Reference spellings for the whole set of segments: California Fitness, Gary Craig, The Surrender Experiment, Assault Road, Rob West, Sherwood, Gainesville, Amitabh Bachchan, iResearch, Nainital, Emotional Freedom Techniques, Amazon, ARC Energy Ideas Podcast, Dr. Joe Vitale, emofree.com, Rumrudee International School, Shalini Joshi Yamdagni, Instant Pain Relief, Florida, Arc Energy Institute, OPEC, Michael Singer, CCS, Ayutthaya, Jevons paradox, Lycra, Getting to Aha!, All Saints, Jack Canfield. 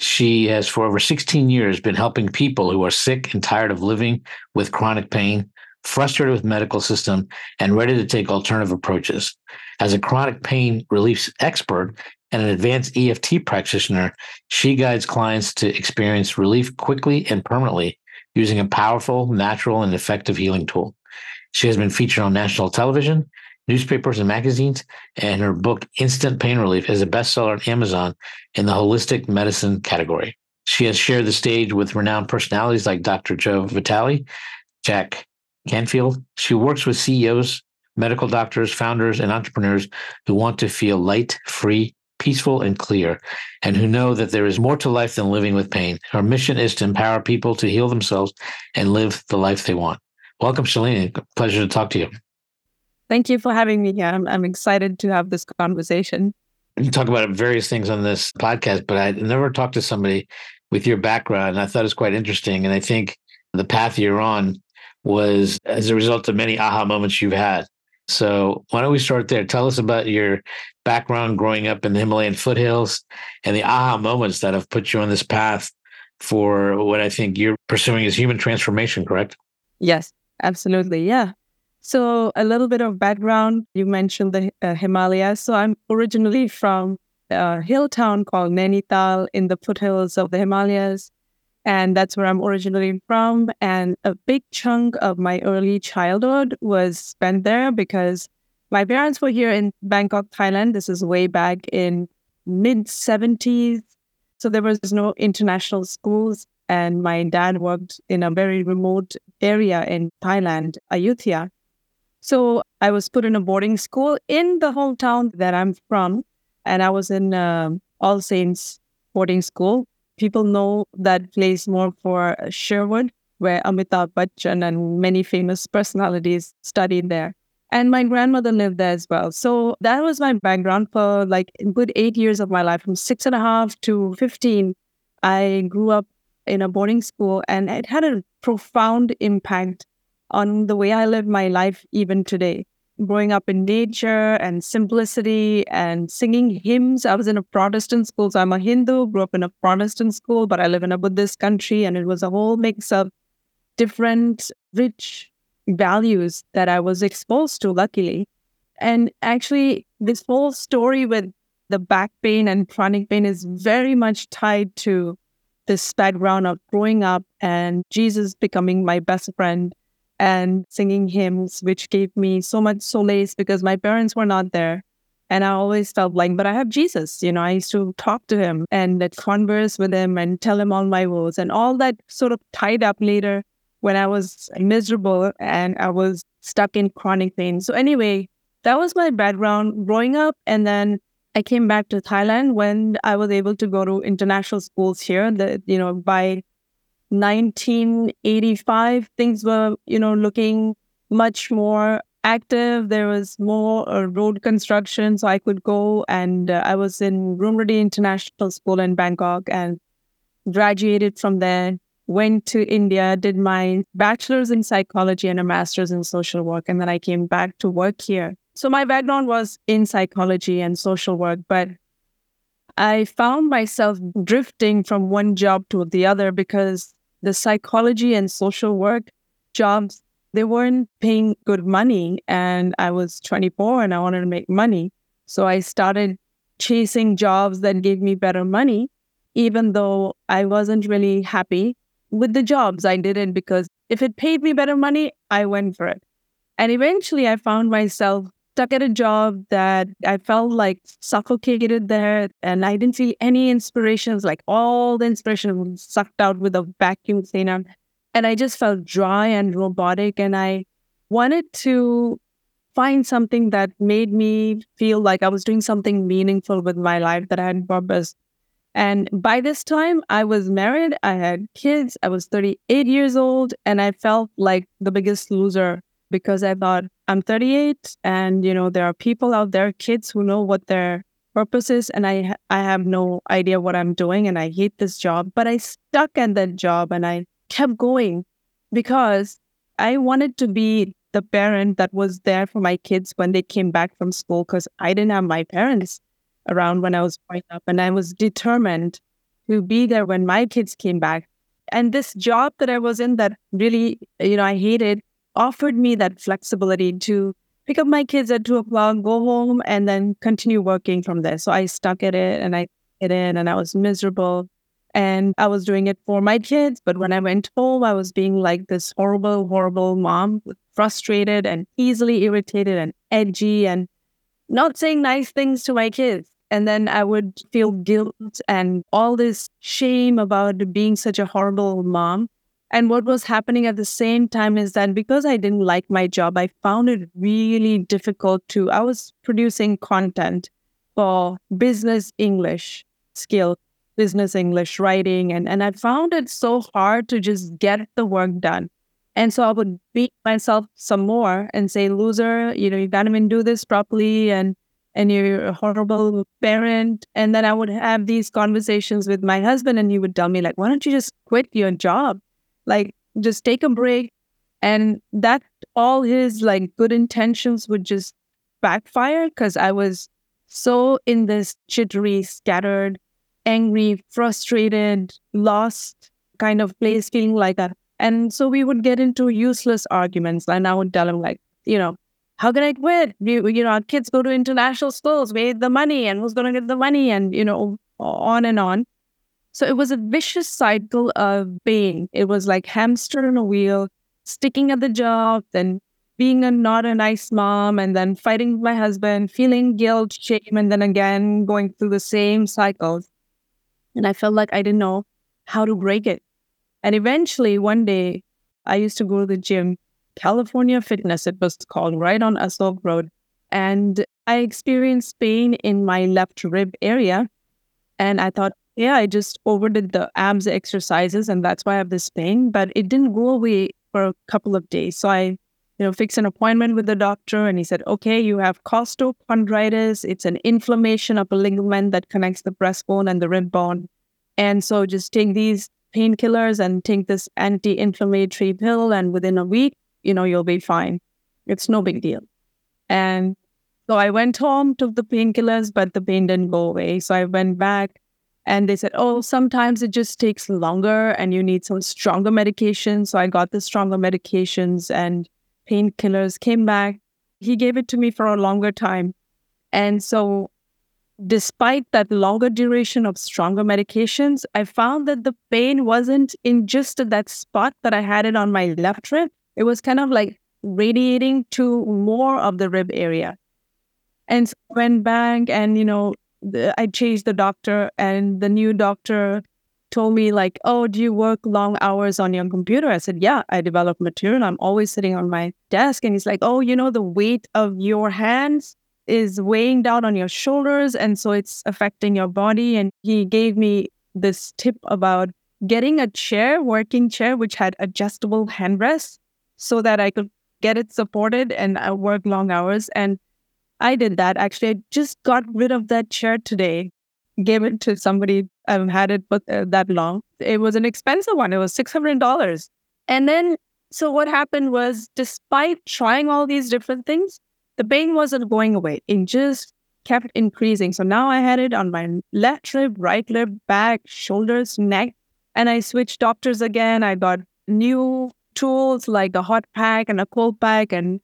She has for over 16 years been helping people who are sick and tired of living with chronic pain, frustrated with the medical system, and ready to take alternative approaches. As a chronic pain relief expert and an advanced EFT practitioner, she guides clients to experience relief quickly and permanently using a powerful, natural, and effective healing tool. She has been featured on national television, newspapers, and magazines, and her book, Instant Pain Relief, is a bestseller on Amazon in the holistic medicine category. She has shared the stage with renowned personalities like Dr. Joe Vitale, Jack Canfield. She works with CEOs, medical doctors, founders, and entrepreneurs who want to feel light, free, peaceful, and clear, and who know that there is more to life than living with pain. Her mission is to empower people to heal themselves and live the life they want. Welcome, Shalini. Pleasure to talk to you. Thank you for having me here. I'm excited to have this conversation. You talk about various things on this podcast, but I never talked to somebody with your background, and I thought it was quite interesting. And I think the path you're on was as a result of many aha moments you've had. So why don't we start there? Tell us about your background growing up in the Himalayan foothills and the aha moments that have put you on this path for what I think you're pursuing is human transformation, correct? Yes, absolutely. Yeah. So a little bit of background. You mentioned the Himalayas. So I'm originally from a hill town called Nainital in the foothills of the Himalayas. And that's where I'm originally from. And a big chunk of my early childhood was spent there because my parents were here in Bangkok, Thailand. This is way back in mid-70s. So there was no international schools. And my dad worked in a very remote area in Thailand, Ayutthaya. So I was put in a boarding school in the hometown that I'm from. And I was in All Saints boarding school. People know that place more for Sherwood, where Amitabh Bachchan and many famous personalities studied there. And my grandmother lived there as well. So that was my background for like a good 8 years of my life. From 6.5 to 15, I grew up in a boarding school, and it had a profound impact on the way I live my life even today. Growing up in nature and simplicity and singing hymns. I was in a Protestant school, so I'm a Hindu, grew up in a Protestant school, but I live in a Buddhist country, and it was a whole mix of different rich values that I was exposed to, luckily. And actually, this whole story with the back pain and chronic pain is very much tied to this background of growing up and Jesus becoming my best friend and singing hymns, which gave me so much solace because my parents were not there. And I always felt like, but I have Jesus. You know, I used to talk to him and converse with him and tell him all my woes. And all that sort of tied up later when I was miserable and I was stuck in chronic pain. So anyway, that was my background growing up. And then I came back to Thailand when I was able to go to international schools here. By 1985, things were, looking much more active. There was more road construction, so I could go. And I was in Rumrudee International School in Bangkok and graduated from there, went to India, did my bachelor's in psychology and a master's in social work. And then I came back to work here. So my background was in psychology and social work, but I found myself drifting from one job to the other because the psychology and social work jobs, they weren't paying good money. And I was 24 and I wanted to make money. So I started chasing jobs that gave me better money, even though I wasn't really happy with the jobs I did it because if it paid me better money, I went for it. And eventually I found myself stuck at a job that I felt like suffocated there, and I didn't see any inspirations. Like all the inspiration was sucked out with a vacuum cleaner, and I just felt dry and robotic. And I wanted to find something that made me feel like I was doing something meaningful with my life, that I had purpose. And by this time, I was married, I had kids, I was 38 years old, and I felt like the biggest loser because I thought, I'm 38 and, you know, there are people out there, kids who know what their purpose is, and I have no idea what I'm doing and I hate this job. But I stuck at that job and I kept going because I wanted to be the parent that was there for my kids when they came back from school because I didn't have my parents around when I was growing up, and I was determined to be there when my kids came back. And this job that I was in that really, you know, I hated, offered me that flexibility to pick up my kids at 2:00, go home, and then continue working from there. So I stuck at it and I did it and I was miserable. And I was doing it for my kids. But when I went home, I was being like this horrible, horrible mom, frustrated and easily irritated and edgy and not saying nice things to my kids. And then I would feel guilt and all this shame about being such a horrible mom. And what was happening at the same time is that because I didn't like my job, I found it really difficult to, I was producing content for business English skill, business English writing. And I found it so hard to just get the work done. And so I would beat myself some more and say, loser, you know, you can't even do this properly. And you're a horrible parent. And then I would have these conversations with my husband and he would tell me like, why don't you just quit your job? Like, just take a break. And that all his like good intentions would just backfire because I was so in this jittery, scattered, angry, frustrated, lost kind of place, feeling like that. And so we would get into useless arguments. And I would tell him like, you know, how can I quit? You know, our kids go to international schools, we need the money, and who's going to get the money? And, you know, on and on. So it was a vicious cycle of pain. It was like hamster on a wheel, sticking at the job, then being not a nice mom, and then fighting with my husband, feeling guilt, shame, and then again going through the same cycles. And I felt like I didn't know how to break it. And eventually, one day, I used to go to the gym, California Fitness, it was called, right on Assault Road. And I experienced pain in my left rib area. And I thought, yeah, I just overdid the abs exercises and that's why I have this pain. But it didn't go away for a couple of days. So I, you know, fixed an appointment with the doctor and he said, okay, you have costochondritis. It's an inflammation of a ligament that connects the breastbone and the rib bone. And so just take these painkillers and take this anti-inflammatory pill and within a week, you know, you'll be fine. It's no big deal. And so I went home, took the painkillers, but the pain didn't go away. So I went back. And they said, oh, sometimes it just takes longer and you need some stronger medication. So I got the stronger medications and painkillers, came back. He gave it to me for a longer time. And so despite that longer duration of stronger medications, I found that the pain wasn't in just that spot that I had it on my left rib. It was kind of like radiating to more of the rib area. And so I went back and, you know, I changed the doctor and the new doctor told me like, oh, do you work long hours on your computer? I said, yeah, I develop material. I'm always sitting on my desk. And he's like, oh, you know, the weight of your hands is weighing down on your shoulders. And so it's affecting your body. And he gave me this tip about getting a chair, working chair, which had adjustable handrests so that I could get it supported and I work long hours. And I did that. Actually, I just got rid of that chair today, gave it to somebody. I've had it that long. It was an expensive one. It was $600. And then, so what happened was, despite trying all these different things, the pain wasn't going away. It just kept increasing. So now I had it on my left rib, right rib, back, shoulders, neck. And I switched doctors again. I got new tools like a hot pack and a cold pack and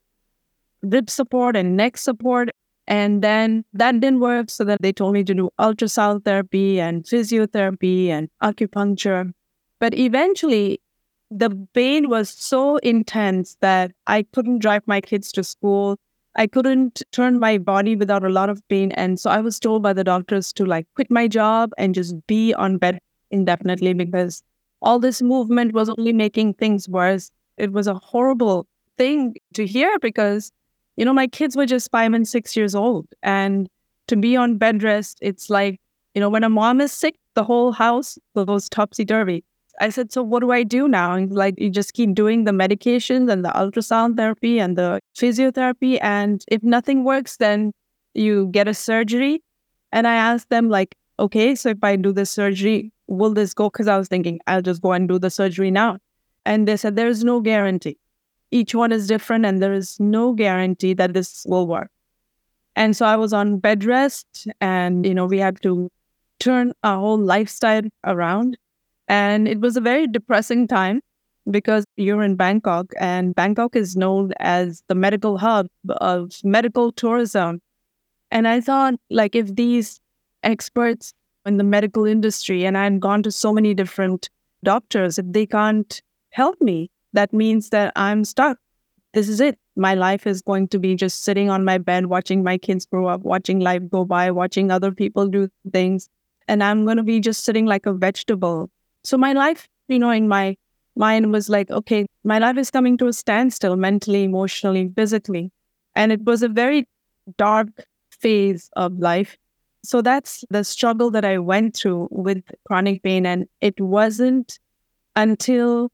rib support and neck support. And then that didn't work. So then they told me to do ultrasound therapy and physiotherapy and acupuncture. But eventually the pain was so intense that I couldn't drive my kids to school. I couldn't turn my body without a lot of pain. And so I was told by the doctors to like quit my job and just be on bed indefinitely because all this movement was only making things worse. It was a horrible thing to hear because, you know, my kids were just 5 and 6 years old. And to be on bed rest, it's like, you know, when a mom is sick, the whole house goes topsy-turvy. I said, so what do I do now? And like, you just keep doing the medications and the ultrasound therapy and the physiotherapy. And if nothing works, then you get a surgery. And I asked them like, okay, so if I do this surgery, will this go? Because I was thinking, I'll just go and do the surgery now. And they said, there is no guarantee. Each one is different and there is no guarantee that this will work. And so I was on bed rest and, you know, we had to turn our whole lifestyle around. And it was a very depressing time because you're in Bangkok, and Bangkok is known as the medical hub of medical tourism. And I thought, like, if these experts in the medical industry, and I've gone to so many different doctors, if they can't help me, that means that I'm stuck. This is it. My life is going to be just sitting on my bed, watching my kids grow up, watching life go by, watching other people do things. And I'm going to be just sitting like a vegetable. So my life, you know, in my mind was like, okay, my life is coming to a standstill mentally, emotionally, physically. And it was a very dark phase of life. So that's the struggle that I went through with chronic pain. And it wasn't until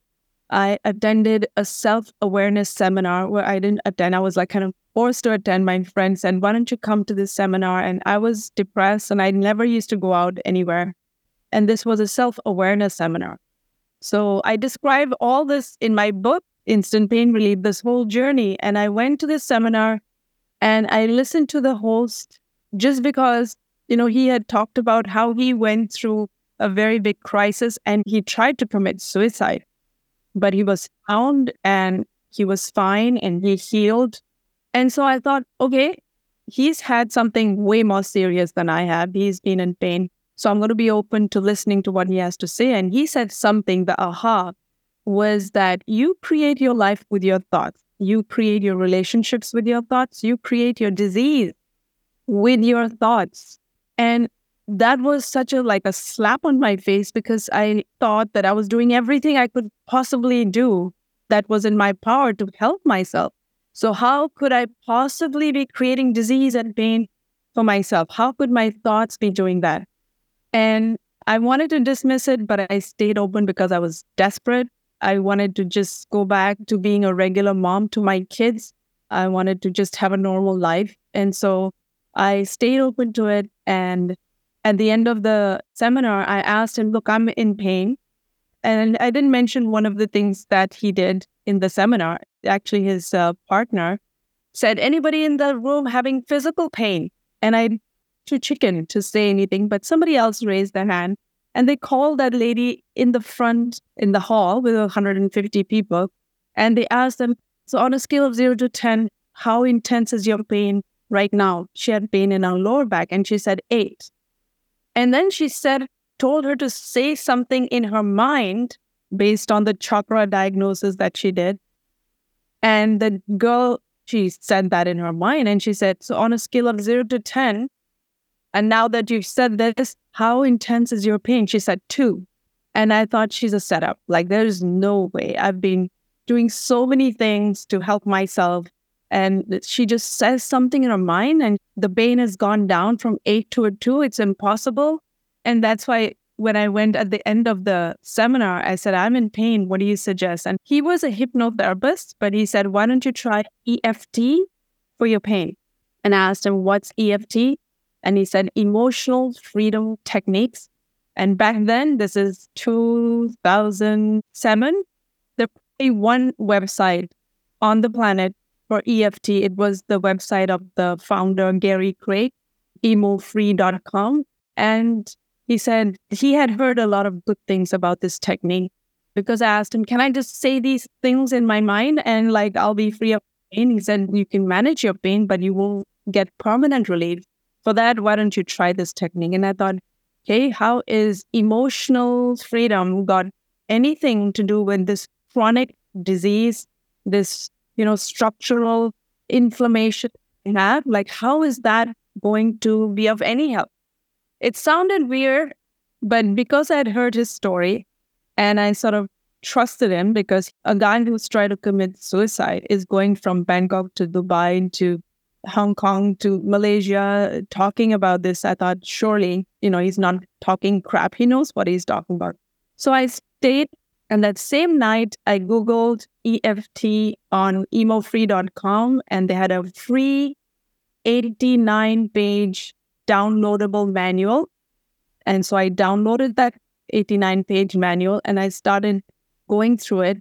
I attended a self-awareness seminar where I didn't attend. I was like kind of forced to attend. My friends said, why don't you come to this seminar? And I was depressed and I never used to go out anywhere. And this was a self-awareness seminar. So I describe all this in my book, Instant Pain Relief, this whole journey. And I went to this seminar and I listened to the host just because, you know, he had talked about how he went through a very big crisis and he tried to commit suicide. But he was found and he was fine and he healed. And so I thought, okay, he's had something way more serious than I have. He's been in pain. So I'm going to be open to listening to what he has to say. And he said something, the aha, was that you create your life with your thoughts. You create your relationships with your thoughts. You create your disease with your thoughts. And that was such a like a slap on my face because I thought that I was doing everything I could possibly do that was in my power to help myself. So how could I possibly be creating disease and pain for myself? How could my thoughts be doing that? And I wanted to dismiss it, but I stayed open because I was desperate. I wanted to just go back to being a regular mom to my kids. I wanted to just have a normal life. And so I stayed open to it. And at the end of the seminar, I asked him, look, I'm in pain. And I didn't mention one of the things that he did in the seminar. Actually, his partner said, anybody in the room having physical pain? And I too chicken to say anything, but somebody else raised their hand and they called that lady in the front, in the hall with 150 people. And they asked them, so on a scale of 0 to 10, how intense is your pain right now? She had pain in her lower back and she said 8. And then she said, told her to say something in her mind based on the chakra diagnosis that she did. And the girl, she said that in her mind. And she said, so on a scale of 0 to 10, and now that you've said this, how intense is your pain? She said 2. And I thought, she's a setup. Like, there's no way. I've been doing so many things to help myself. And she just says something in her mind and the pain has gone down from 8 to a 2. It's impossible. And that's why when I went at the end of the seminar, I said, I'm in pain. What do you suggest? And he was a hypnotherapist, but he said, why don't you try EFT for your pain? And I asked him, what's EFT? And he said, Emotional Freedom Techniques. And back then, this is 2007, there was only one website on the planet for EFT. It was the website of the founder, Gary Craig, emofree.com. And he said he had heard a lot of good things about this technique because I asked him, can I just say these things in my mind and like I'll be free of pain? He said, you can manage your pain, but you won't get permanent relief. For that, why don't you try this technique? And I thought, okay, how is emotional freedom got anything to do with this chronic disease, this, you know, structural inflammation I have? Like, how is that going to be of any help? It sounded weird, but because I had heard his story and I sort of trusted him, because a guy who's tried to commit suicide is going from Bangkok to Dubai to Hong Kong to Malaysia talking about this, I thought, surely, he's not talking crap. He knows what he's talking about. So I stayed, and that same night, I Googled EFT on emofree.com, and they had a free 89-page downloadable manual. And so I downloaded that 89-page manual, and I started going through it.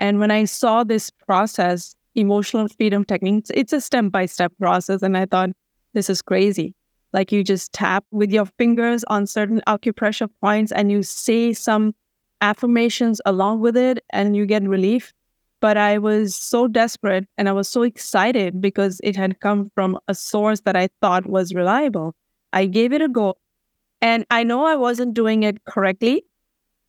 And when I saw this process, Emotional Freedom Techniques, it's a step-by-step process. And I thought, this is crazy. Like, you just tap with your fingers on certain acupressure points and you say some affirmations along with it and you get relief. But I was so desperate and I was so excited because it had come from a source that I thought was reliable. I gave it a go. And I know I wasn't doing it correctly,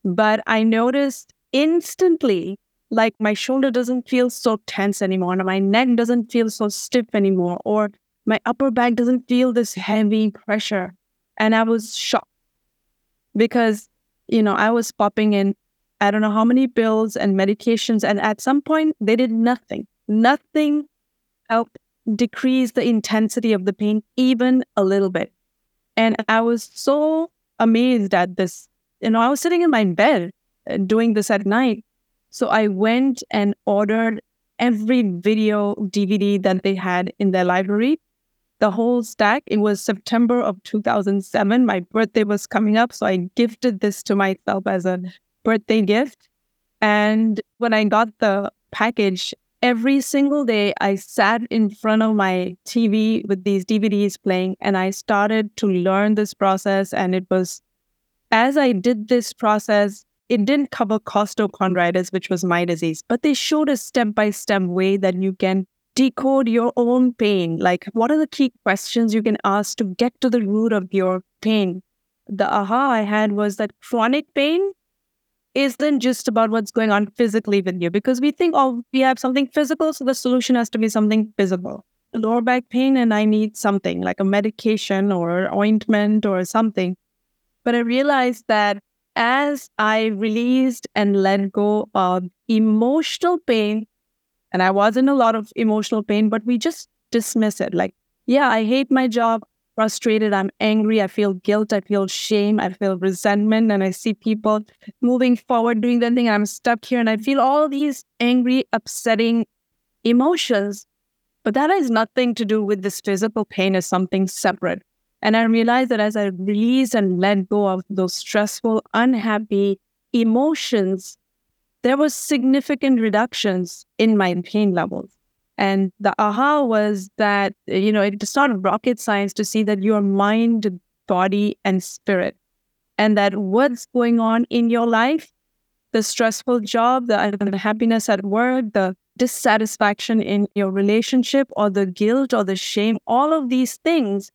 but I noticed instantly, like, my shoulder doesn't feel so tense anymore, and my neck doesn't feel so stiff anymore, or my upper back doesn't feel this heavy pressure. And I was shocked because, I was popping in, I don't know how many pills and medications, and at some point they did nothing. Nothing helped decrease the intensity of the pain even a little bit. And I was so amazed at this. I was sitting in my bed doing this at night. So I went and ordered every video DVD that they had in their library, the whole stack. It was September of 2007. My birthday was coming up. So I gifted this to myself as a birthday gift. And when I got the package, every single day I sat in front of my TV with these DVDs playing, and I started to learn this process. And it was, as I did this process, it didn't cover costochondritis, which was my disease, but they showed a step-by-step way that you can decode your own pain. Like, what are the key questions you can ask to get to the root of your pain? The aha I had was that chronic pain isn't just about what's going on physically with you, because we think, we have something physical, so the solution has to be something physical. Lower back pain, and I need something like a medication or ointment or something. But I realized that as I released and let go of emotional pain, and I was in a lot of emotional pain, but we just dismiss it. Like, yeah, I hate my job, frustrated, I'm angry, I feel guilt, I feel shame, I feel resentment, and I see people moving forward, doing their thing, and I'm stuck here, and I feel all these angry, upsetting emotions. But that has nothing to do with this physical pain as something separate. And I realized that as I released and let go of those stressful, unhappy emotions, there were significant reductions in my pain levels. And the aha was that, it's not rocket science to see that your mind, body, and spirit, and that what's going on in your life, the stressful job, the unhappiness at work, the dissatisfaction in your relationship, or the guilt or the shame, all of these things,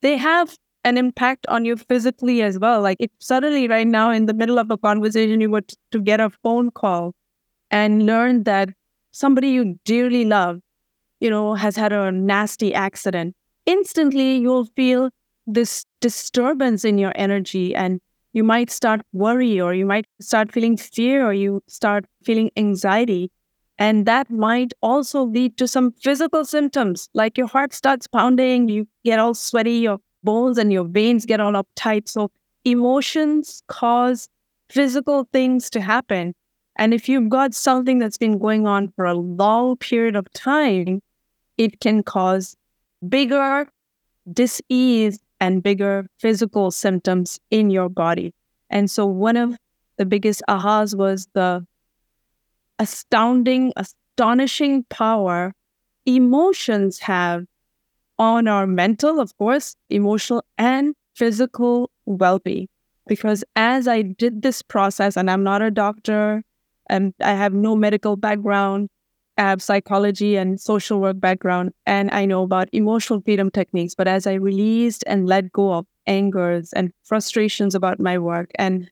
they have an impact on you physically as well. Like, if suddenly right now in the middle of a conversation, you were to get a phone call and learn that somebody you dearly love, has had a nasty accident, instantly you'll feel this disturbance in your energy, and you might start worry, or you might start feeling fear, or you start feeling anxiety. And that might also lead to some physical symptoms, like your heart starts pounding, you get all sweaty, your bones and your veins get all uptight. So emotions cause physical things to happen. And if you've got something that's been going on for a long period of time, it can cause bigger dis-ease and bigger physical symptoms in your body. And so one of the biggest ahas was the astonishing power emotions have on our mental, of course, emotional and physical well-being. Because as I did this process, and I'm not a doctor, and I have no medical background, I have psychology and social work background, and I know about emotional freedom techniques. But as I released and let go of angers and frustrations about my work and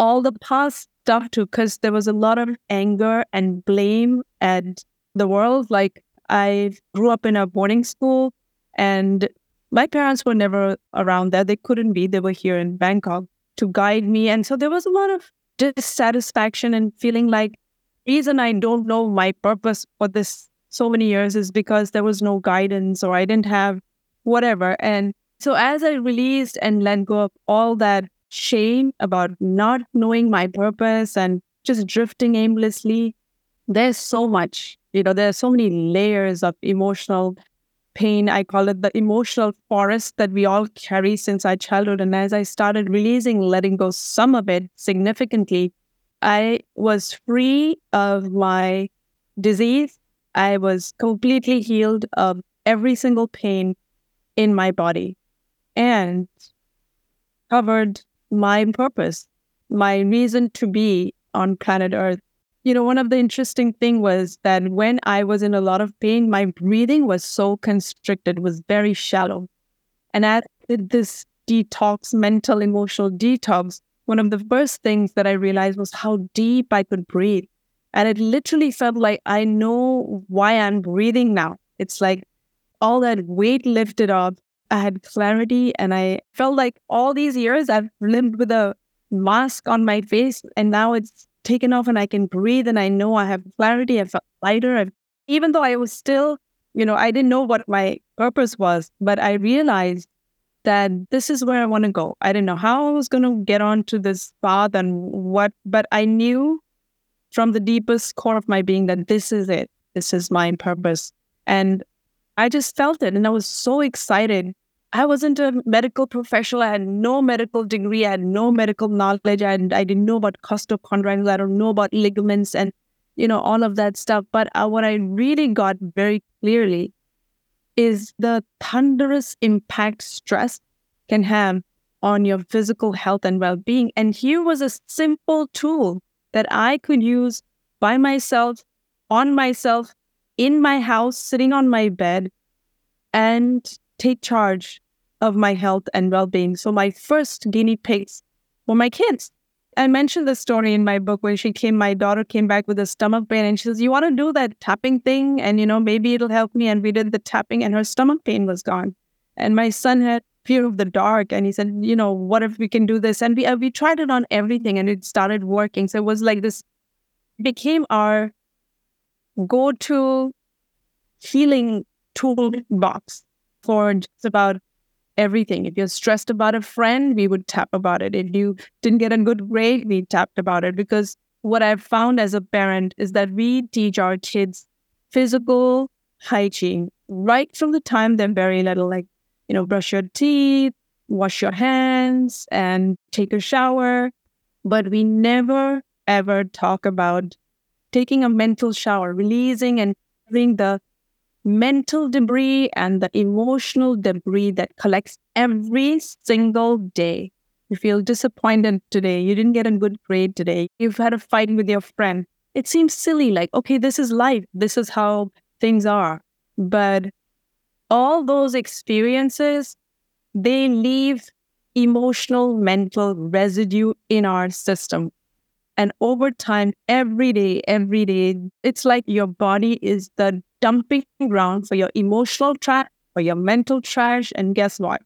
all the past stuff too, because there was a lot of anger and blame at the world. Like, I grew up in a boarding school, and my parents were never around there. They couldn't be. They were here in Bangkok to guide me. And so there was a lot of dissatisfaction and feeling like, reason I don't know my purpose for this so many years is because there was no guidance or I didn't have whatever. And so as I released and let go of all that shame about not knowing my purpose and just drifting aimlessly, there's so much, there are so many layers of emotional pain. I call it the emotional forest that we all carry since our childhood. And as I started releasing, letting go some of it significantly, I was free of my disease. I was completely healed of every single pain in my body and covered my purpose, my reason to be on planet Earth. One of the interesting things was that when I was in a lot of pain, my breathing was so constricted, was very shallow. And I did this detox, mental, emotional detox. One of the first things that I realized was how deep I could breathe. And it literally felt like I know why I'm breathing now. It's like all that weight lifted off. I had clarity and I felt like all these years I've lived with a mask on my face and now it's taken off and I can breathe and I know I have clarity. I felt lighter. Even though I was still, I didn't know what my purpose was, but I realized that this is where I want to go. I didn't know how I was going to get onto this path and what, but I knew from the deepest core of my being that this is it. This is my purpose. And I just felt it and I was so excited. I wasn't a medical professional. I had no medical degree. I had no medical knowledge. I didn't know about costochondritis. I don't know about ligaments and, all of that stuff. But what I really got very clearly is the thunderous impact stress can have on your physical health and well-being. And here was a simple tool that I could use by myself, on myself, in my house, sitting on my bed, and take charge of my health and well-being. So my first guinea pigs were my kids. I mentioned the story in my book where my daughter came back with a stomach pain and she says, you want to do that tapping thing? And, maybe it'll help me. And we did the tapping and her stomach pain was gone. And my son had fear of the dark. And he said, what if we can do this? And we tried it on everything and it started working. So it was like this became our go-to healing toolbox for just about everything. If you're stressed about a friend, we would tap about it. If you didn't get a good grade, we tapped about it. Because what I've found as a parent is that we teach our kids physical hygiene right from the time they're very little, like, brush your teeth, wash your hands, and take a shower. But we never, ever talk about taking a mental shower, releasing and clearing the mental debris and the emotional debris that collects every single day. You feel disappointed today. You didn't get a good grade today. You've had a fight with your friend. It seems silly, like, okay, this is life. This is how things are. But all those experiences, they leave emotional, mental residue in our system. And over time, every day, it's like your body is the dumping ground for your emotional trash, for your mental trash. And guess what?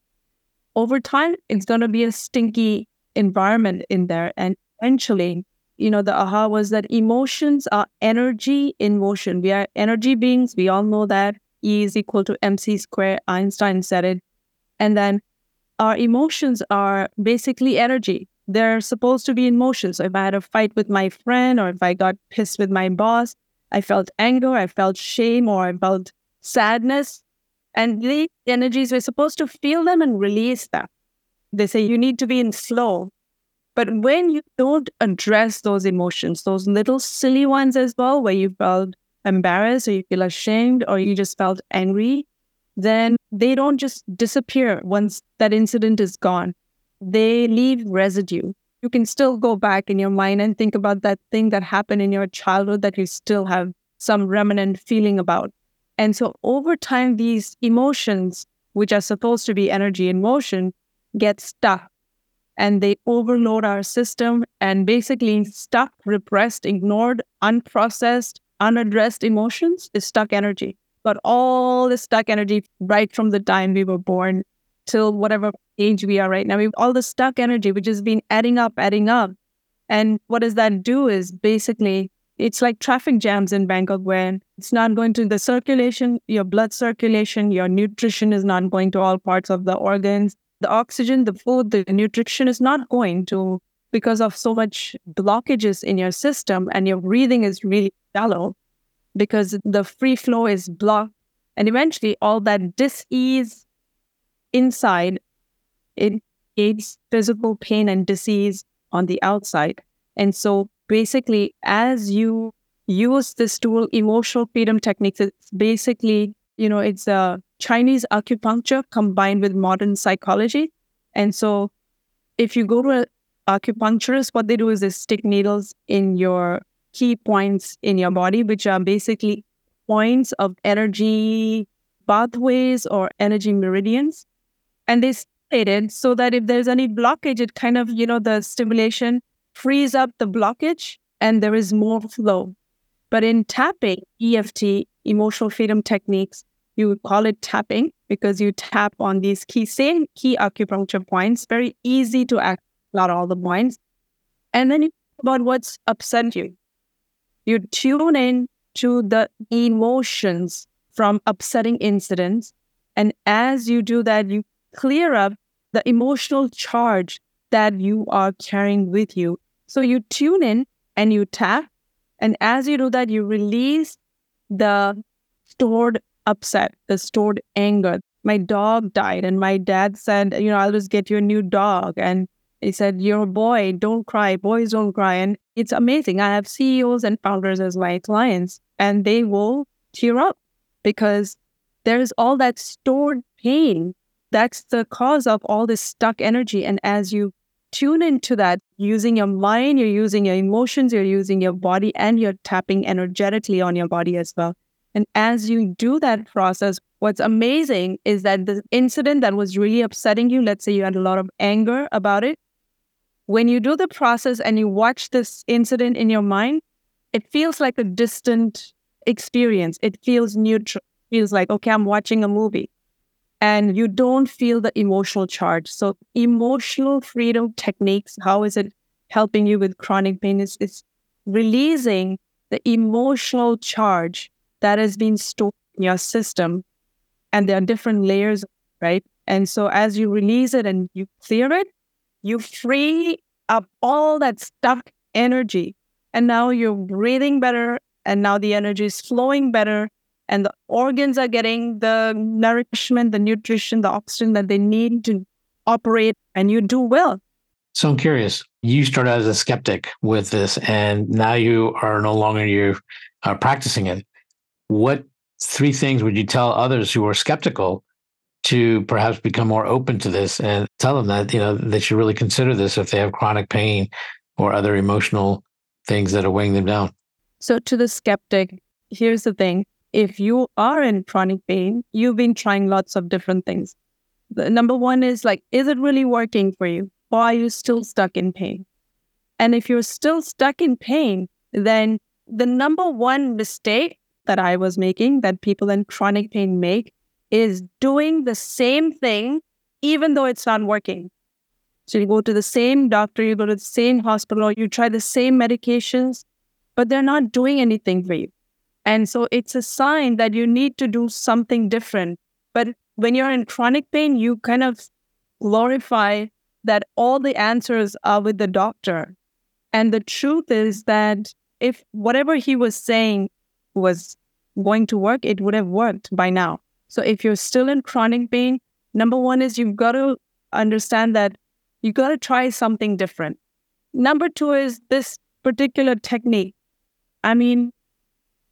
Over time, it's going to be a stinky environment in there. And eventually, the aha was that emotions are energy in motion. We are energy beings. We all know that. E is equal to mc squared. Einstein said it. And then our emotions are basically energy. They're supposed to be in motion. So if I had a fight with my friend or if I got pissed with my boss, I felt anger, I felt shame, or I felt sadness. And these energies, we're supposed to feel them and release them. They say you need to be in flow. But when you don't address those emotions, those little silly ones as well, where you felt embarrassed or you feel ashamed or you just felt angry, then they don't just disappear once that incident is gone. They leave residue. You can still go back in your mind and think about that thing that happened in your childhood that you still have some remnant feeling about. And so over time, these emotions, which are supposed to be energy in motion, get stuck and they overload our system and basically stuck, repressed, ignored, unprocessed, unaddressed emotions is stuck energy. But all this stuck energy right from the time we were born till whatever age we are right now. We've all the stuck energy, which has been adding up. And what does that do is basically It's like traffic jams in Bangkok where it's not going to the circulation, your blood circulation, your nutrition is not going to all parts of the organs. The oxygen, the food, the nutrition is not going to because of so much blockages in your system, and your breathing is really shallow because the free flow is blocked. And eventually all that dis-ease inside, it creates physical pain and disease on the outside. And so basically, as you use this tool, emotional freedom techniques, it's basically, it's a Chinese acupuncture combined with modern psychology. And so if you go to an acupuncturist, what they do is they stick needles in your key points in your body, which are basically points of energy pathways or energy meridians. And they stimulate it so that if there's any blockage, it kind of, the stimulation frees up the blockage and there is more flow. But in tapping, EFT, emotional freedom techniques, you would call it tapping because you tap on these same key acupuncture points, very easy to act, not all the points. And then you think about what's upset you. You tune in to the emotions from upsetting incidents. And as you do that, you clear up the emotional charge that you are carrying with you. So you tune in and you tap. And as you do that, you release the stored upset, the stored anger. My dog died and my dad said, I'll just get you a new dog. And he said, you're a boy, don't cry. Boys don't cry. And it's amazing. I have CEOs and founders as my clients, and they will tear up because there's all that stored pain. That's the cause of all this stuck energy. And as you tune into that, using your mind, you're using your emotions, you're using your body, and you're tapping energetically on your body as well. And as you do that process, what's amazing is that the incident that was really upsetting you, let's say you had a lot of anger about it, when you do the process and you watch this incident in your mind, it feels like a distant experience. It feels neutral. It feels like, okay, I'm watching a movie. And you don't feel the emotional charge. So emotional freedom techniques, how is it helping you with chronic pain? It's releasing the emotional charge that has been stored in your system. And there are different layers, right? And so as you release it and you clear it, you free up all that stuck energy. And now you're breathing better. And now the energy is flowing better. And the organs are getting the nourishment, the nutrition, the oxygen that they need to operate, and you do well. So I'm curious, you started out as a skeptic with this, and now you are no longer practicing it. What three things would you tell others who are skeptical to perhaps become more open to this and tell them that, they should really consider this if they have chronic pain or other emotional things that are weighing them down? So to the skeptic, here's the thing. If you are in chronic pain, you've been trying lots of different things. The number one is is it really working for you? Or are you still stuck in pain? And if you're still stuck in pain, then the number one mistake that I was making, that people in chronic pain make, is doing the same thing, even though it's not working. So you go to the same doctor, you go to the same hospital, you try the same medications, but they're not doing anything for you. And so it's a sign that you need to do something different. But when you're in chronic pain, you kind of glorify that all the answers are with the doctor. And the truth is that if whatever he was saying was going to work, it would have worked by now. So if you're still in chronic pain, number one is you've got to understand that you got to try something different. Number two is this particular technique.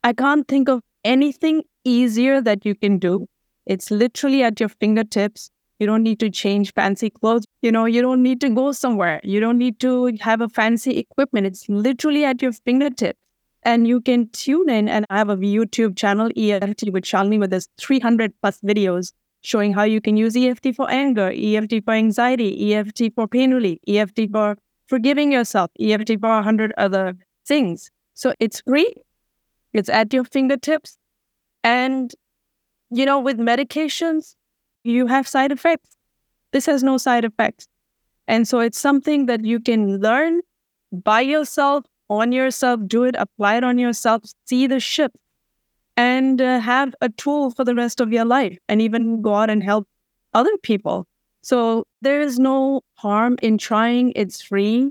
I can't think of anything easier that you can do. It's literally at your fingertips. You don't need to change fancy clothes. You don't need to go somewhere. You don't need to have a fancy equipment. It's literally at your fingertips. And you can tune in. And I have a YouTube channel, EFT with Shalini, where there's 300 plus videos showing how you can use EFT for anger, EFT for anxiety, EFT for pain relief, EFT for forgiving yourself, EFT for 100 other things. So it's free. It's at your fingertips. And, with medications, you have side effects. This has no side effects. And so it's something that you can learn by yourself on yourself, do it, apply it on yourself, see the shift, and have a tool for the rest of your life, and even go out and help other people. So there is no harm in trying. It's free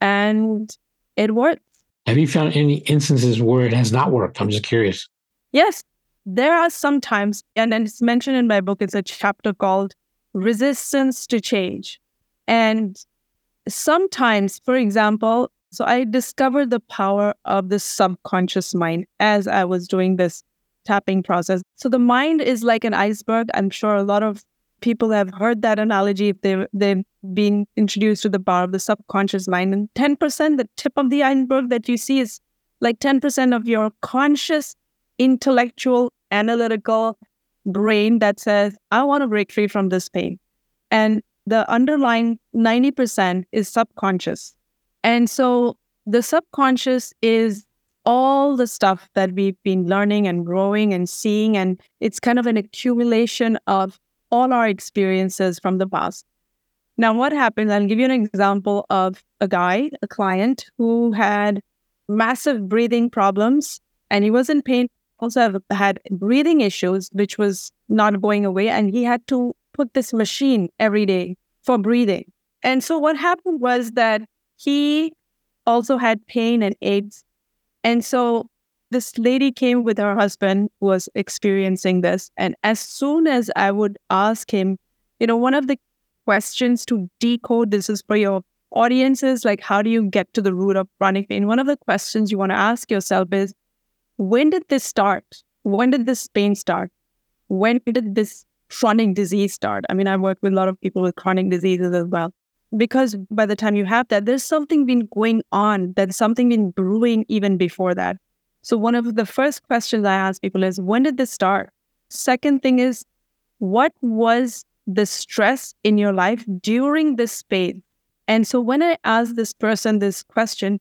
and it works. Have you found any instances where it has not worked? I'm just curious. Yes, there are some times, and it's mentioned in my book, it's a chapter called Resistance to Change. And sometimes, for example, so I discovered the power of the subconscious mind as I was doing this tapping process. So the mind is like an iceberg. I'm sure a lot of people have heard that analogy if they've been introduced to the power of the subconscious mind. And 10%, the tip of the iceberg that you see is like 10% of your conscious, intellectual, analytical brain that says, I want to break free from this pain. And the underlying 90% is subconscious. And so the subconscious is all the stuff that we've been learning and growing and seeing. And it's kind of an accumulation of all our experiences from the past. Now, what happens, I'll give you an example of a guy, a client who had massive breathing problems and he was in pain, also had breathing issues, which was not going away. And he had to put this machine every day for breathing. And so what happened was that he also had pain and AIDS. And so this lady came with her husband who was experiencing this. And as soon as I would ask him, you know, one of the questions to decode, this is for your audiences, like how do you get to the root of chronic pain? One of the questions you want to ask yourself is, when did this start? When did this pain start? When did this chronic disease start? I mean, I work with a lot of people with chronic diseases as well. Because by the time you have that, there's something been going on, that's something been brewing even before that. So one of the first questions I ask people is, when did this start? Second thing is, what was the stress in your life during this pain? And so when I asked this person this question,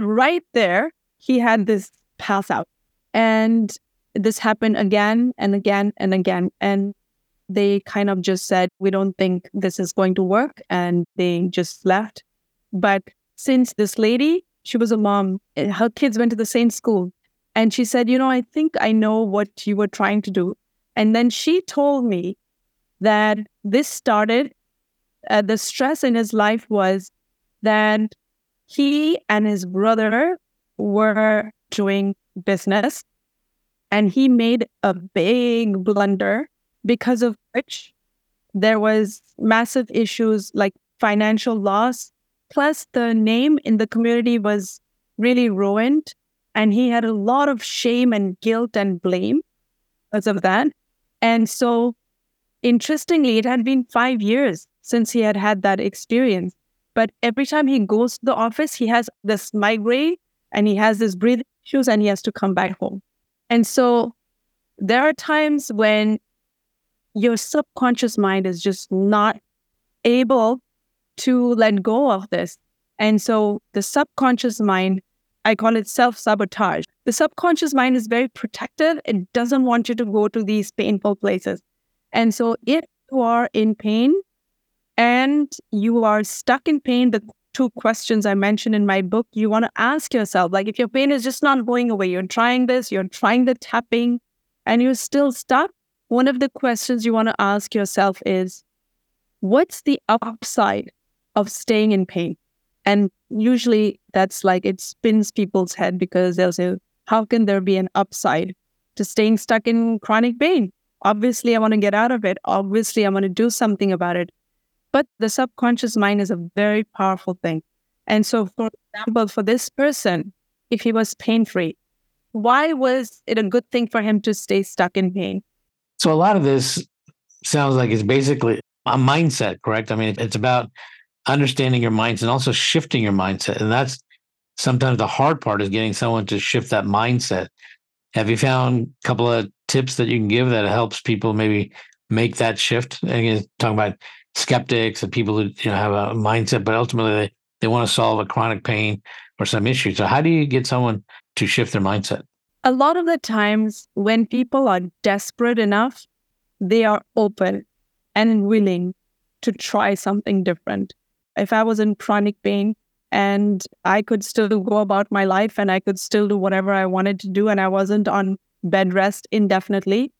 right there, he had this pass out. And this happened again and again and again. And they kind of just said, we don't think this is going to work. And they just left. But since this lady, she was a mom, her kids went to the same school. And she said, you know, I think I know what you were trying to do. And then she told me that this started, the stress in his life was that he and his brother were doing business. And he made a big blunder, because of which there was massive issues like financial loss. Plus, the name in the community was really ruined. And he had a lot of shame and guilt and blame because of that. And so, interestingly, it had been 5 years since he had had that experience. But every time he goes to the office, he has this migraine and he has this breathing issues and he has to come back home. And so, there are times when your subconscious mind is just not able to let go of this. And so the subconscious mind, I call it self-sabotage. The subconscious mind is very protective. It doesn't want you to go to these painful places. And so if you are in pain and you are stuck in pain, the two questions I mentioned in my book, you want to ask yourself, like if your pain is just not going away, you're trying this, you're trying the tapping, and you're still stuck, one of the questions you want to ask yourself is, what's the upside of staying in pain? And usually that's like, it spins people's head because they'll say, how can there be an upside to staying stuck in chronic pain? Obviously, I want to get out of it. Obviously, I want to do something about it. But the subconscious mind is a very powerful thing. And so, for example, for this person, if he was pain-free, why was it a good thing for him to stay stuck in pain? So a lot of this sounds like it's basically a mindset, correct? I mean, it's about understanding your mindset and also shifting your mindset. And that's sometimes the hard part, is getting someone to shift that mindset. Have you found a couple of tips that you can give that helps people maybe make that shift? And again, talking about skeptics and people who, you know, have a mindset, but ultimately they want to solve a chronic pain or some issue. So how do you get someone to shift their mindset? A lot of the times when people are desperate enough, they are open and willing to try something different. If I was in chronic pain and I could still go about my life and I could still do whatever I wanted to do, and I wasn't on bed rest indefinitely,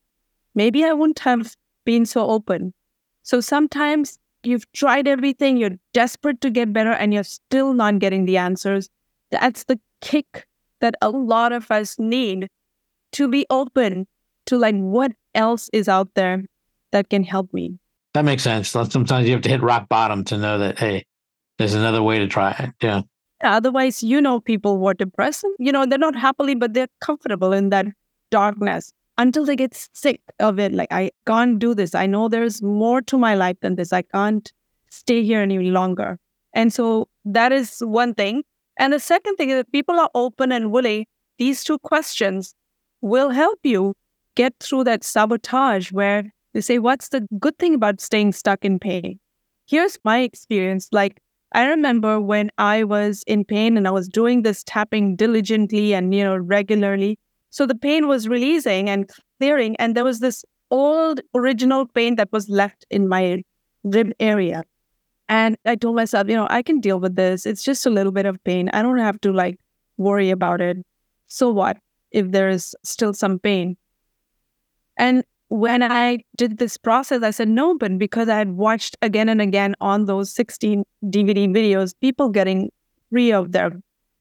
maybe I wouldn't have been so open. So sometimes you've tried everything, you're desperate to get better, and you're still not getting the answers. That's the kick that a lot of us need, to be open to like what else is out there that can help me. That makes sense. Sometimes you have to hit rock bottom to know that, hey, there's another way to try it. Yeah. Otherwise, people who are depressed, they're not happily, but they're comfortable in that darkness until they get sick of it. Like, I can't do this. I know there's more to my life than this. I can't stay here any longer. And so that is one thing. And the second thing is that people are open and willing. These two questions will help you get through that sabotage where they say, what's the good thing about staying stuck in pain? Here's my experience. Like, I remember when I was in pain and I was doing this tapping diligently and, regularly. So the pain was releasing and clearing. And there was this old original pain that was left in my rib area. And I told myself, I can deal with this. It's just a little bit of pain. I don't have to worry about it. So what if there is still some pain? And when I did this process, I said, no, but because I had watched again and again on those 16 DVD videos, people getting free of their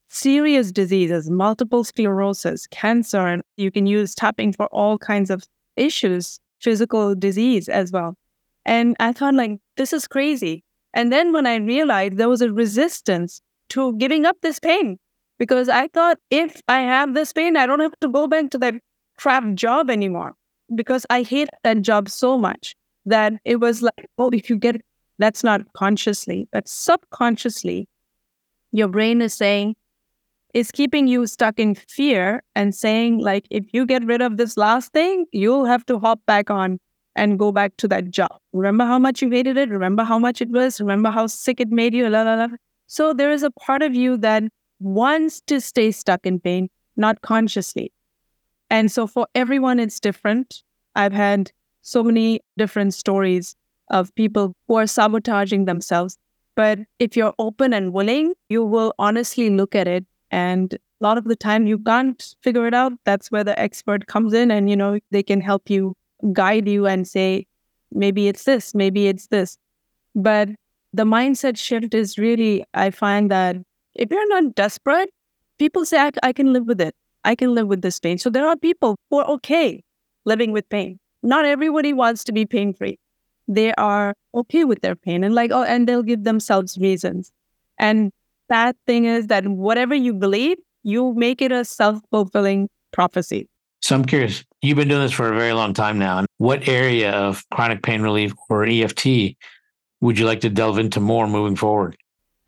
serious diseases, multiple sclerosis, cancer, and you can use tapping for all kinds of issues, physical disease as well. And I thought, this is crazy. And then when I realized there was a resistance to giving up this pain, because I thought, if I have this pain, I don't have to go back to that crap job anymore. Because I hate that job so much that it was if you get, that's not consciously, but subconsciously, your brain is saying, is keeping you stuck in fear and saying, if you get rid of this last thing, you'll have to hop back on and go back to that job. Remember how much you hated it? Remember how much it was? Remember how sick it made you? La, la, la. So there is a part of you that wants to stay stuck in pain, not consciously. And so for everyone, it's different. I've had so many different stories of people who are sabotaging themselves. But if you're open and willing, you will honestly look at it. And a lot of the time you can't figure it out. That's where the expert comes in and, they can help you, guide you and say, maybe it's this, maybe it's this. But the mindset shift is really, I find that if you're not desperate, people say, I can live with it. I can live with this pain. So there are people who are okay living with pain. Not everybody wants to be pain-free. They are okay with their pain and and they'll give themselves reasons. And that thing is that whatever you believe, you make it a self-fulfilling prophecy. So I'm curious, you've been doing this for a very long time now. And what area of chronic pain relief or EFT would you like to delve into more moving forward?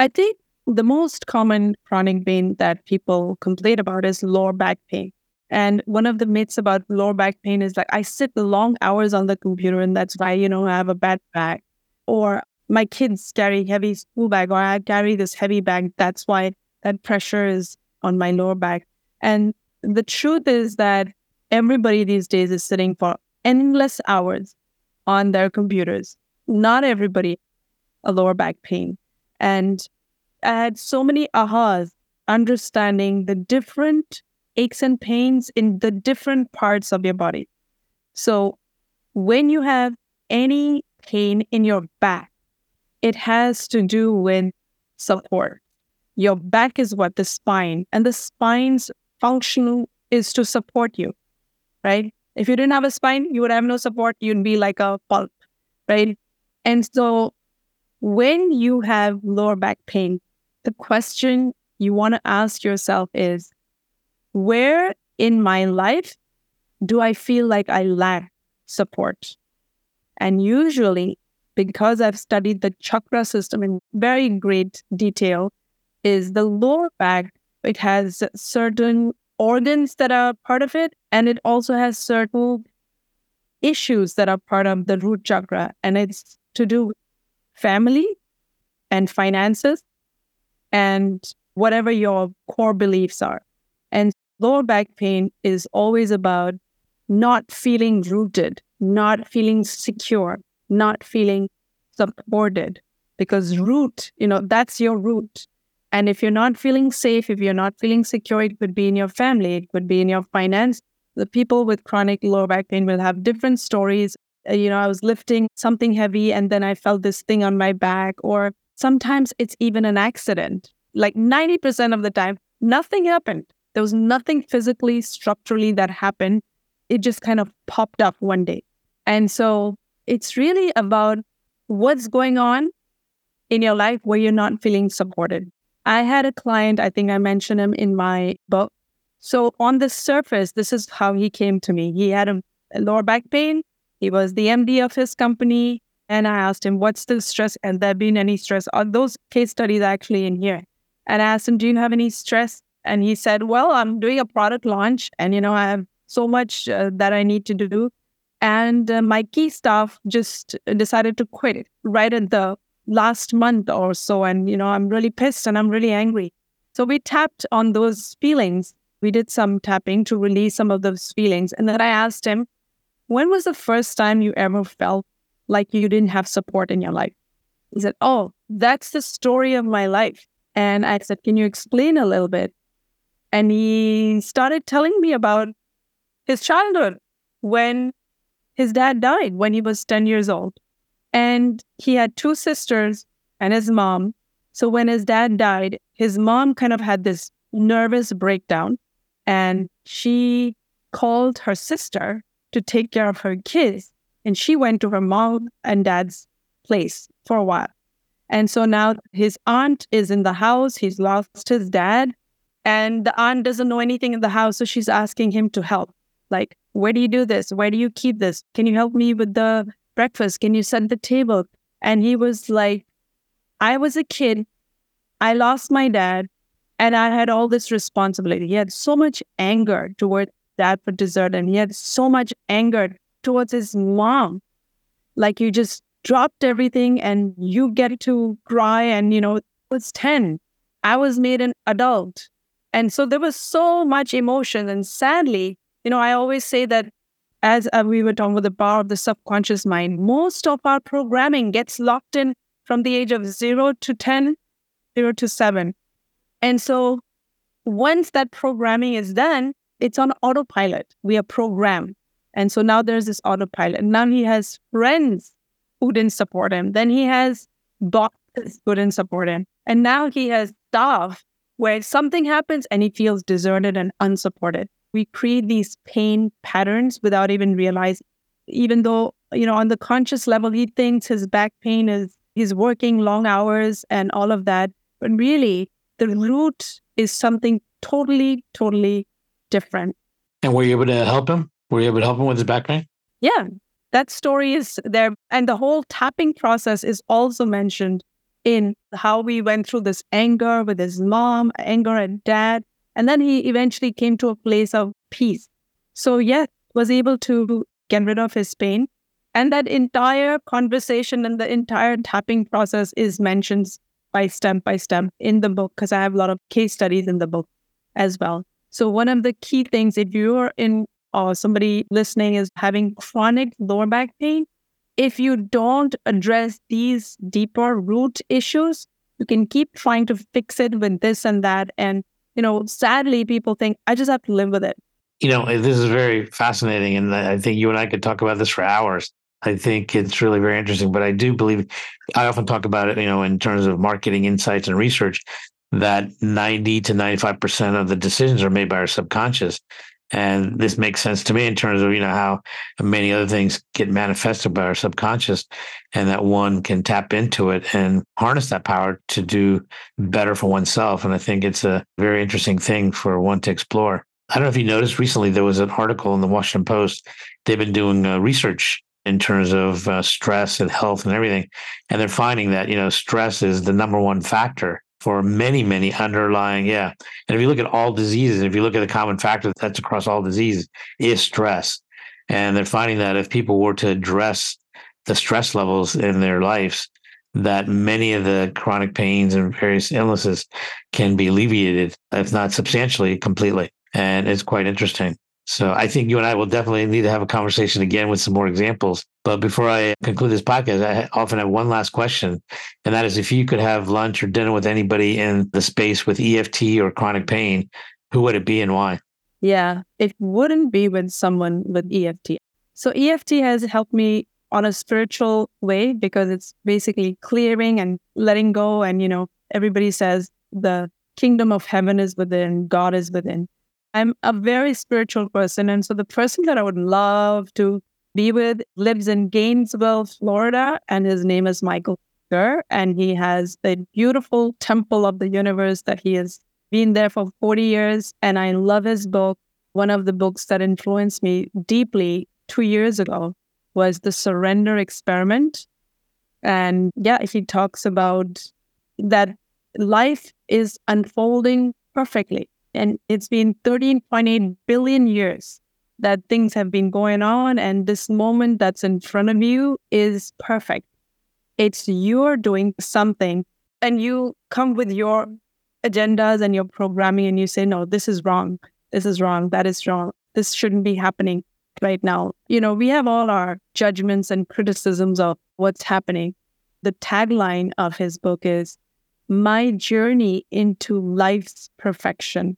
I think the most common chronic pain that people complain about is lower back pain. And one of the myths about lower back pain is I sit long hours on the computer and that's why, I have a bad back. Or my kids carry heavy school bag, or I carry this heavy bag. That's why that pressure is on my lower back. And the truth is that everybody these days is sitting for endless hours on their computers. Not everybody a lower back pain. And I had so many ahas understanding the different aches and pains in the different parts of your body. So when you have any pain in your back, it has to do with support. Your back is what? The spine. And the spine's function is to support you, right? If you didn't have a spine, you would have no support. You'd be like a pulp, right? And so when you have lower back pain, the question you want to ask yourself is, where in my life do I feel like I lack support? And usually, because I've studied the chakra system in very great detail, is the lower back, it has certain organs that are part of it, and it also has certain issues that are part of the root chakra. And it's to do with family and finances, and whatever your core beliefs are. And lower back pain is always about not feeling rooted, not feeling secure, not feeling supported. Because root, that's your root. And if you're not feeling safe, if you're not feeling secure, it could be in your family, it could be in your finance. The people with chronic lower back pain will have different stories. You know, I was lifting something heavy and then I felt this thing on my back. Or sometimes it's even an accident. Like 90% of the time, nothing happened. There was nothing physically, structurally that happened. It just kind of popped up one day. And so it's really about what's going on in your life where you're not feeling supported. I had a client, I think I mentioned him in my book. So on the surface, this is how he came to me. He had a lower back pain. He was the MD of his company. And I asked him, what's the stress? Has there been any stress? Are those case studies actually in here? And I asked him, do you have any stress? And he said, well, I'm doing a product launch and, you know, I have so much that I need to do. And my key staff just decided to quit right at the last month or so. And, you know, I'm really pissed and I'm really angry. So we tapped on those feelings. We did some tapping to release some of those feelings. And then I asked him, when was the first time you ever felt like you didn't have support in your life? He said, oh, that's the story of my life. And I said, can you explain a little bit? And he started telling me about his childhood when his dad died when he was 10 years old. And he had two sisters and his mom. So when his dad died, his mom kind of had this nervous breakdown. And she called her sister to take care of her kids. And she went to her mom and dad's place for a while. And so now his aunt is in the house. He's lost his dad. And the aunt doesn't know anything in the house. So she's asking him to help. Like, where do you do this? Where do you keep this? Can you help me with the breakfast? Can you set the table? And he was like, I was a kid. I lost my dad. And I had all this responsibility. He had so much anger towards dad for dessert. And he had so much anger towards his mom. Like, you just dropped everything and you get to cry. And, you know, it was 10. I was made an adult. And so there was so much emotion. And sadly, you know, I always say that as we were talking about the power of the subconscious mind, most of our programming gets locked in from the age of 0 to 10, 0 to 7. And so once that programming is done, it's on autopilot. We are programmed. And so now there's this autopilot. Now he has friends who didn't support him. Then he has bosses who didn't support him. And now he has staff where something happens and he feels deserted and unsupported. We create these pain patterns without even realizing, even though, you know, on the conscious level, he thinks his back pain is, he's working long hours and all of that. But really, the root is something totally, totally different. And were you able to help him? Were you able to help him with his back pain? Yeah, that story is there. And the whole tapping process is also mentioned in how we went through this anger with his mom, anger at dad. And then he eventually came to a place of peace. So yes, was able to get rid of his pain. And that entire conversation and the entire tapping process is mentioned by step in the book, because I have a lot of case studies in the book as well. So one of the key things, if you're in or somebody listening is having chronic lower back pain, if you don't address these deeper root issues, you can keep trying to fix it with this and that. And you know, sadly, people think, I just have to live with it. You know, this is very fascinating. And I think you and I could talk about this for hours. I think it's really very interesting. But I do believe, I often talk about it, you know, in terms of marketing insights and research, that 90 to 95% of the decisions are made by our subconscious. And this makes sense to me in terms of, you know, how many other things get manifested by our subconscious, and that one can tap into it and harness that power to do better for oneself. And I think it's a very interesting thing for one to explore. I don't know if you noticed recently, there was an article in the Washington Post. They've been doing research in terms of stress and health and everything. And they're finding that, you know, stress is the number one factor for many, many underlying, yeah. And if you look at all diseases, if you look at the common factor that's across all diseases, is stress. And they're finding that if people were to address the stress levels in their lives, that many of the chronic pains and various illnesses can be alleviated, if not substantially, completely. And it's quite interesting. So I think you and I will definitely need to have a conversation again with some more examples. But before I conclude this podcast, I often have one last question. And that is, if you could have lunch or dinner with anybody in the space with EFT or chronic pain, who would it be and why? Yeah, it wouldn't be with someone with EFT. So EFT has helped me on a spiritual way because it's basically clearing and letting go. And, you know, everybody says the kingdom of heaven is within, God is within. I'm a very spiritual person. And so the person that I would love to be with lives in Gainesville, Florida, and his name is Michael Singer. And he has the beautiful temple of the universe that he has been there for 40 years. And I love his book. One of the books that influenced me deeply 2 years ago was The Surrender Experiment. And yeah, he talks about that life is unfolding perfectly. And it's been 13.8 billion years that things have been going on. And this moment that's in front of you is perfect. It's you're doing something and you come with your agendas and your programming and you say, no, this is wrong. This is wrong. That is wrong. This shouldn't be happening right now. You know, we have all our judgments and criticisms of what's happening. The tagline of his book is, my journey into life's perfection.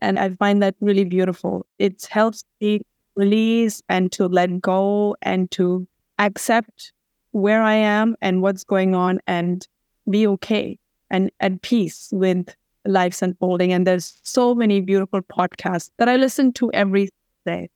And I find that really beautiful. It helps me release and to let go and to accept where I am and what's going on and be okay and at peace with life's unfolding. And there's so many beautiful podcasts that I listen to every day.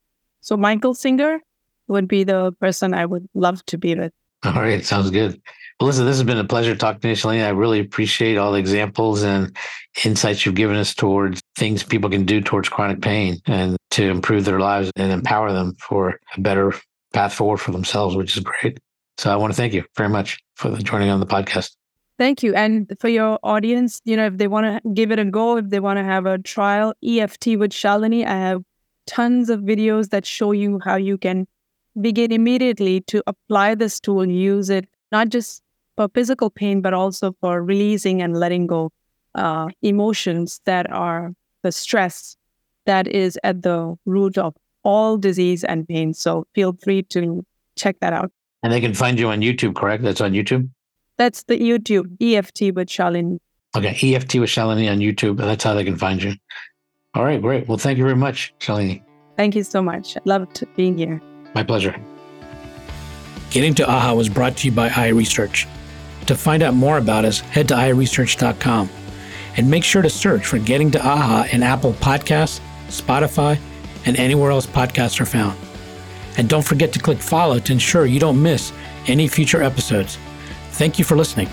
So Michael Singer would be the person I would love to be with. All right. Sounds good. Well, listen, this has been a pleasure talking to you, Shalini. I really appreciate all the examples and insights you've given us towards things people can do towards chronic pain and to improve their lives and empower them for a better path forward for themselves, which is great. So I want to thank you very much for joining on the podcast. Thank you. And for your audience, you know, if they want to give it a go, if they want to have a trial, EFT with Shalini, I have tons of videos that show you how you can begin immediately to apply this tool, use it, not just for physical pain, but also for releasing and letting go emotions that are the stress that is at the root of all disease and pain. So feel free to check that out. And they can find you on YouTube, correct? That's on YouTube? That's the YouTube, EFT with Shalini. Okay, EFT with Shalini on YouTube. That's how they can find you. All right, great. Well, thank you very much, Shalini. Thank you so much. I loved being here. My pleasure. Getting to AHA was brought to you by iResearch. To find out more about us, head to iResearch.com and make sure to search for Getting to AHA in Apple Podcasts, Spotify, and anywhere else podcasts are found. And don't forget to click follow to ensure you don't miss any future episodes. Thank you for listening.